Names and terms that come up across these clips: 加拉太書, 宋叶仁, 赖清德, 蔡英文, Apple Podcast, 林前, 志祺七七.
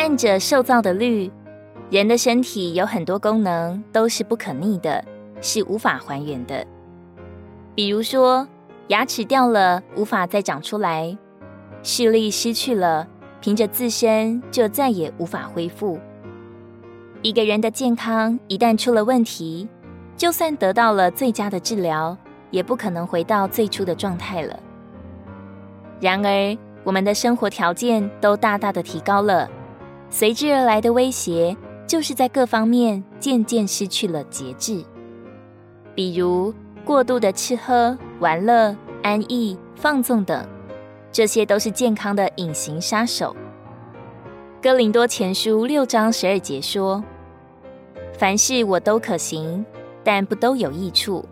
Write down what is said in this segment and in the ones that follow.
按着受造的律，人的身体有很多功能都是不可逆的，是无法还原的。比如说，牙齿掉了，无法再长出来；视力失去了，凭着自身就再也无法恢复。一个人的健康一旦出了问题，就算得到了最佳的治疗，也不可能回到最初的状态了。然而，我们的生活条件都大大的提高了，随之而来的威胁就是在各方面渐渐失去了节制。比如过度的吃喝、玩乐、安逸、放纵等，这些都是健康的隐形杀手。哥林多前书6章12节说：凡事我都可行，但不都有益处；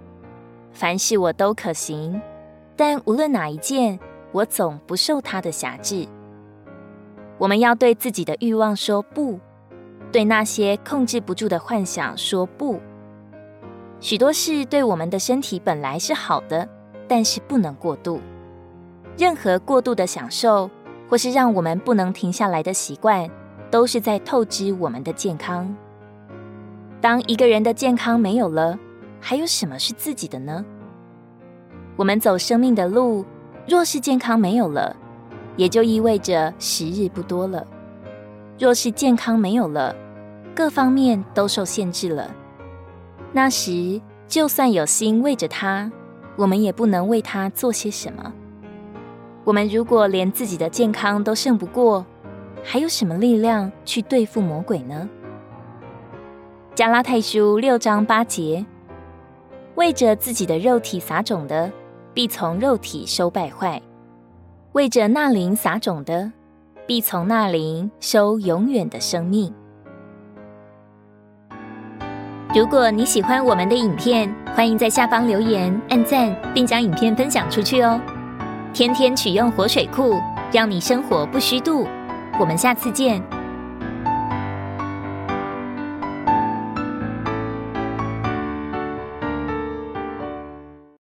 凡事我都可行，但无论哪一件，我总不受它的辖制。我们要对自己的欲望说不，对那些控制不住的幻想说不。许多事对我们的身体本来是好的，但是不能过度。任何过度的享受，或是让我们不能停下来的习惯，都是在透支我们的健康。当一个人的健康没有了，还有什么是自己的呢？我们走生命的路，若是健康没有了，也就意味着时日不多了。若是健康没有了，各方面都受限制了。那时，就算有心为着他，我们也不能为他做些什么。我们如果连自己的健康都胜不过，还有什么力量去对付魔鬼呢？加拉太书6章8节：为着自己的肉体撒种的，必从肉体收败坏；为着那灵撒种的，必从那灵收永远的生命。如果你喜欢我们的影片，欢迎在下方留言、按赞，并将影片分享出去哦。天天取用活水库，让你生活不虚度。我们下次见。